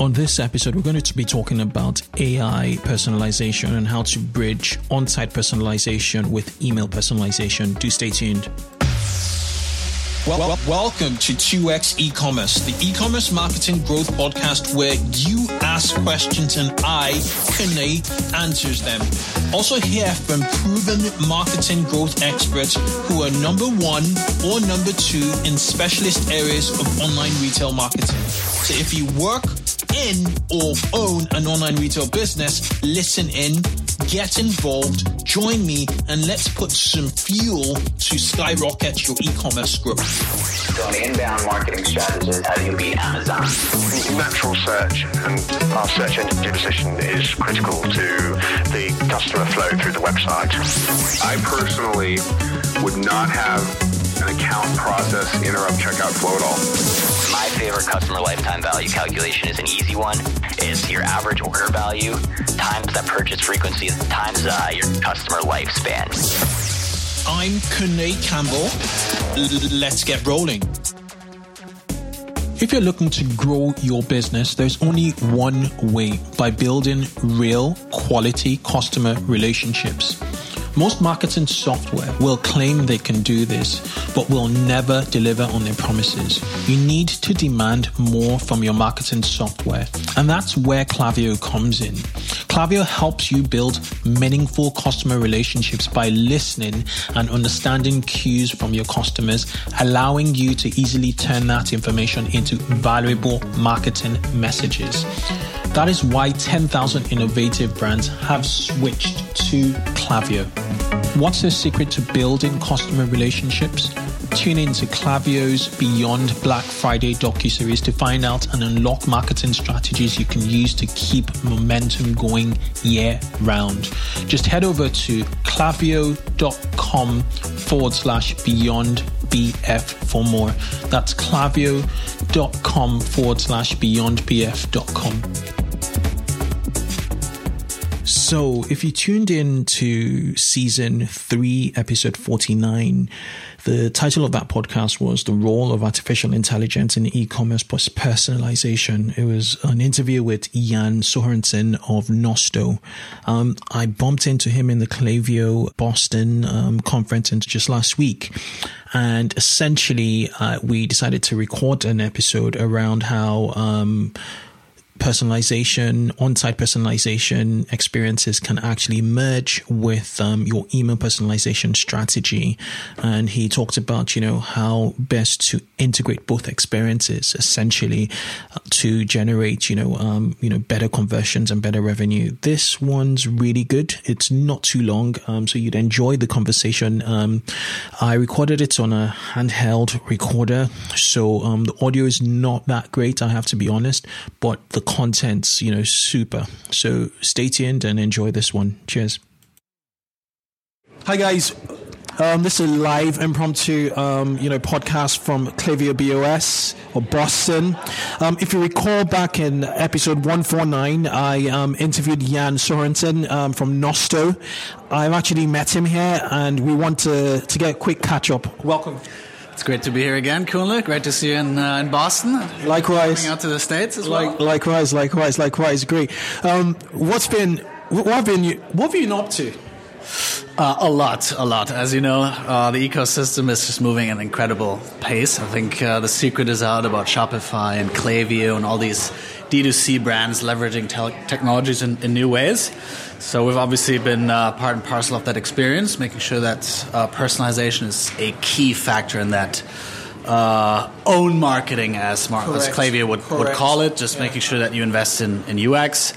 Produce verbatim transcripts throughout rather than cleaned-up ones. On this episode, we're going to be talking about A I personalization and how to bridge on-site personalization with email personalization. Do stay tuned. Well, well, welcome to two X E-Commerce, the e-commerce marketing growth podcast where you ask questions and I, Kenei, answers them. Also hear from proven marketing growth experts who are number one or number two in specialist areas of online retail marketing. So if you work in or own an online retail business, listen in, get involved, join me, and let's put some fuel to skyrocket your e-commerce growth. So on inbound marketing strategies, how do you beat Amazon? Natural search and our search engine position is critical to the customer flow through the website. I personally would not have an account process interrupt checkout flow at all. My favorite customer lifetime value calculation is an easy one. It's your average order value times that purchase frequency times uh, your customer lifespan. I'm Kenei Campbell. L- let's get rolling. If you're looking to grow your business, there's only one way: by building real quality customer relationships. Most marketing software will claim they can do this, but will never deliver on their promises. You need to demand more from your marketing software, and that's where Klaviyo comes in. Klaviyo helps you build meaningful customer relationships by listening and understanding cues from your customers, allowing you to easily turn that information into valuable marketing messages. That is why ten thousand innovative brands have switched to Klaviyo. What's the secret to building customer relationships? Tune in to Klaviyo's Beyond Black Friday docuseries to find out and unlock marketing strategies you can use to keep momentum going year round. Just head over to klaviyo.com forward slash beyond BF for more. That's klaviyo.com forward slash beyond BF.com. So if you tuned in to season three, episode forty-nine, the title of that podcast was The Role of Artificial Intelligence in E-Commerce Plus Personalization. It was an interview with Jan Sorensen of Nosto. Um, I bumped into him in the Klaviyo Boston um, conference just last week. And essentially, uh, we decided to record an episode around how Um, personalization, on-site personalization experiences can actually merge with um, your email personalization strategy. And he talked about, you know, how best to integrate both experiences essentially to generate, you know, um, you know, better conversions and better revenue. This one's really good. It's not too long. Um, so you'd enjoy the conversation. Um, I recorded it on a handheld recorder. So um, the audio is not that great, I have to be honest, but the content's, you know, super. So stay tuned and enjoy this one. Cheers. Hi guys, um, this is a live impromptu, um, you know, podcast from Klaviyo B O S or Boston. Um, if you recall back in episode one forty-nine, I um, interviewed Jan Sorensen um, from Nosto. I've actually met him here, and we want to to get a quick catch up. Welcome. It's great to be here again, Kunle. Great to see you in uh, in Boston. Likewise, coming out to the States as well. Like, likewise, likewise, likewise. Great. Um, what's been? What have been? You, what have you been up to? Uh, a lot, a lot. As you know, uh, the ecosystem is just moving at an incredible pace. I think uh, the secret is out about Shopify and Klaviyo and all these D two C brands leveraging te- technologies in, in new ways. So we've obviously been uh, part and parcel of that experience, making sure that uh, personalization is a key factor in that uh, own marketing, as, Mar- as Klaviyo would, would call it, just yeah. making sure that you invest in, in U X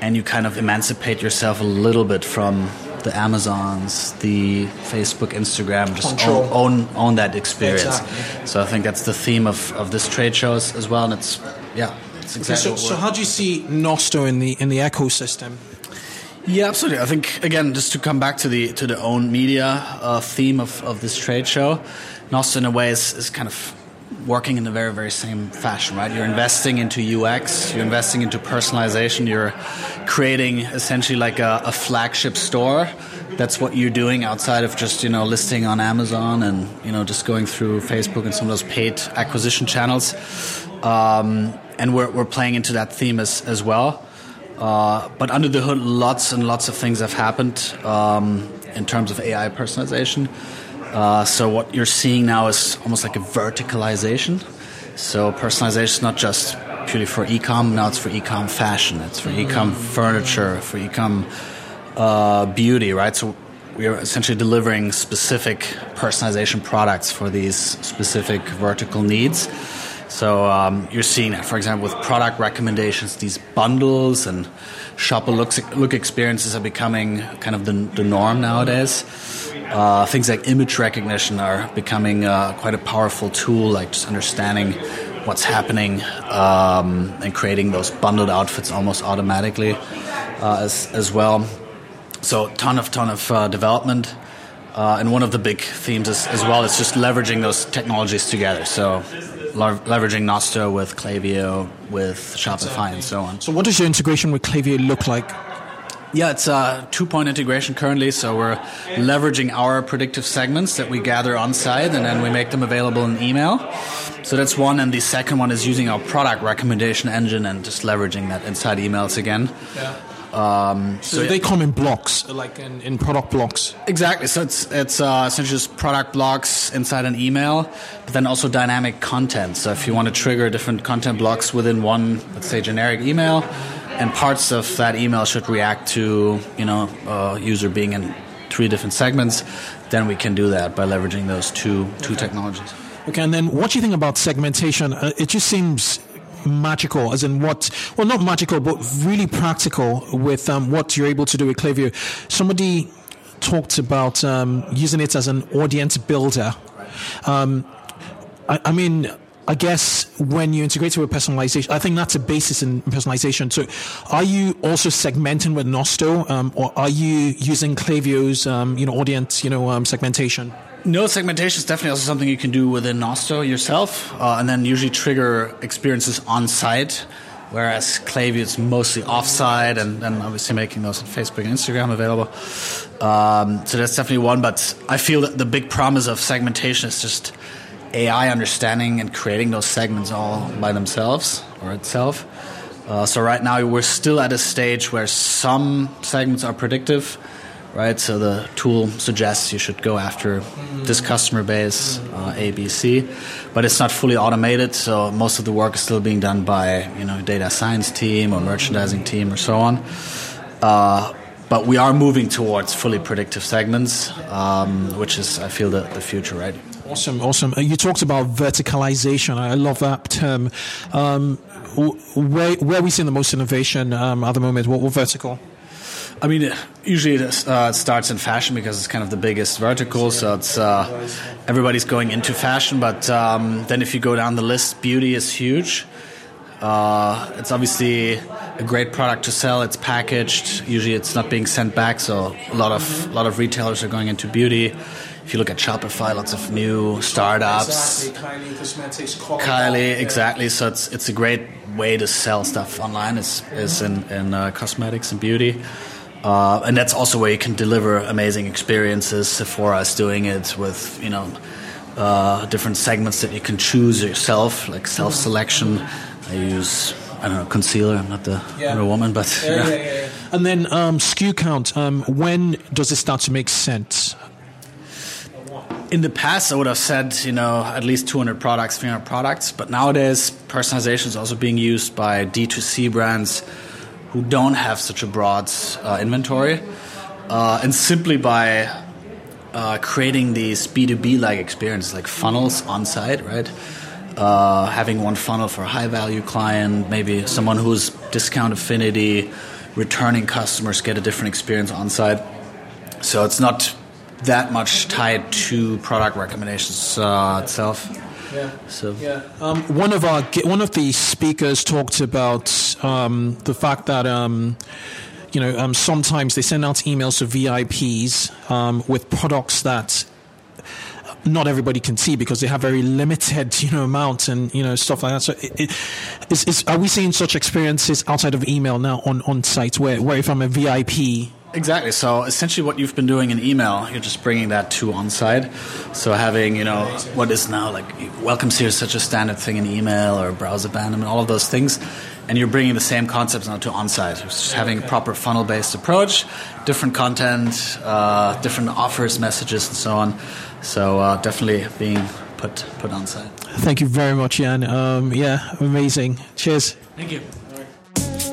and you kind of emancipate yourself a little bit from the Amazons, the Facebook, Instagram, just own, own own that experience. Exactly. So I think that's the theme of, of this trade show as well, and it's, yeah, it's exactly okay, so, so how do you see Nosto in the in the ecosystem? Yeah, absolutely. I think, again, just to come back to the to the own media uh, theme of, of this trade show, Nosto in a way is, is kind of working in the very, very same fashion, right? You're investing into U X, you're investing into personalization, you're creating essentially like a, a flagship store. That's what you're doing outside of just, you know, listing on Amazon and, you know, just going through Facebook and some of those paid acquisition channels. Um, and we're we're playing into that theme as as well. Uh, but under the hood, lots and lots of things have happened um, in terms of A I personalization. Uh, so what you're seeing now is almost like a verticalization. So personalization is not just purely for e-com. Now it's for e-com fashion. It's for e-com furniture, for e-com uh, beauty, right? So we are essentially delivering specific personalization products for these specific vertical needs. So um, you're seeing that, for example, with product recommendations, these bundles and shopper looks, look experiences are becoming kind of the, the norm nowadays. Uh, things like image recognition are becoming uh, quite a powerful tool, like just understanding what's happening um, and creating those bundled outfits almost automatically uh, as, as well. So ton of, ton of uh, development. Uh, and one of the big themes is, as well is just leveraging those technologies together. So leveraging Nosto with Klaviyo, with Shopify, and so on. So what does your integration with Klaviyo look like? Yeah, it's a two-point integration currently, so we're leveraging our predictive segments that we gather on-site, and then we make them available in email. So that's one, and the second one is using our product recommendation engine and just leveraging that inside emails again. Yeah. Um, so, so they come in blocks, like in, in product blocks. Exactly. So it's it's uh, essentially just product blocks inside an email, but then also dynamic content. So if you want to trigger different content blocks within one, let's say, generic email, and parts of that email should react to, you know, uh, user being in three different segments, then we can do that by leveraging those two two okay. technologies. Okay. And then what do you think about segmentation? Uh, it just seems magical, as in what, well, not magical, but really practical with um, what you're able to do with Klaviyo. Somebody talked about um, using it as an audience builder. Um, I, I mean, I guess when you integrate it with personalization, I think that's a basis in personalization. So are you also segmenting with Nosto, um, or are you using Klaviyo's, um, you know, audience, you know, um, segmentation? No, segmentation is definitely also something you can do within Nosto yourself, uh, and then usually trigger experiences on-site, whereas Klaviyo is mostly off-site, and, and obviously making those on Facebook and Instagram available. Um, so that's definitely one, but I feel that the big promise of segmentation is just A I understanding and creating those segments all by themselves or itself. Uh, so right now we're still at a stage where some segments are predictive, right? So the tool suggests you should go after this customer base, uh, A, B, C, but it's not fully automated. So most of the work is still being done by, you know, data science team or merchandising team or so on. Uh, but we are moving towards fully predictive segments, um, which is, I feel, the, the future, right? Awesome, awesome. You talked about verticalization. I love that term. Um, where, where are we seeing the most innovation um, at the moment? What, what vertical? I mean, usually it uh, starts in fashion because it's kind of the biggest vertical. So it's uh, everybody's going into fashion. But um, then if you go down the list, beauty is huge. Uh, it's obviously a great product to sell. It's packaged. Usually it's not being sent back. So a lot of a lot of retailers are going into beauty. If you look at Shopify, lots of new startups. Exactly. Kylie Cosmetics. Kylie, exactly. So it's it's a great way to sell stuff online. Is is in in uh, cosmetics and beauty. Uh, and that's also where you can deliver amazing experiences. Sephora is doing it with, you know, uh, different segments that you can choose yourself, like self-selection. I use, I don't know, concealer. I'm not the yeah. I'm a woman, but... Yeah, yeah. Yeah, yeah, yeah. And then um, S K U count. Um, when does it start to make sense? In the past, I would have said, you know, at least two hundred products, three hundred products. But nowadays, personalization is also being used by D two C brands who don't have such a broad uh, inventory, uh, and simply by uh, creating these B two B-like experiences, like funnels on site, right? Uh, having one funnel for a high-value client, maybe someone who's discount affinity, returning customers get a different experience on site. So it's not that much tied to product recommendations uh, itself. Yeah. So yeah. Um, one of our one of the speakers talked about um, the fact that um, you know um, sometimes they send out emails to V I Ps um, with products that not everybody can see because they have very limited you know amount and you know stuff like that. So it, it, is, is, are we seeing such experiences outside of email now on on site where where if I'm a V I P? Exactly. So essentially what you've been doing in email, you're just bringing that to on-site. So having, you know, what is now like welcomes here is such a standard thing in email or browser abandonment, all of those things. And you're bringing the same concepts now to on-site. It's just having a proper funnel-based approach, different content, uh, different offers, messages, and so on. So uh, definitely being put, put on-site. Thank you very much, Jan. Um, yeah, amazing. Cheers. Thank you.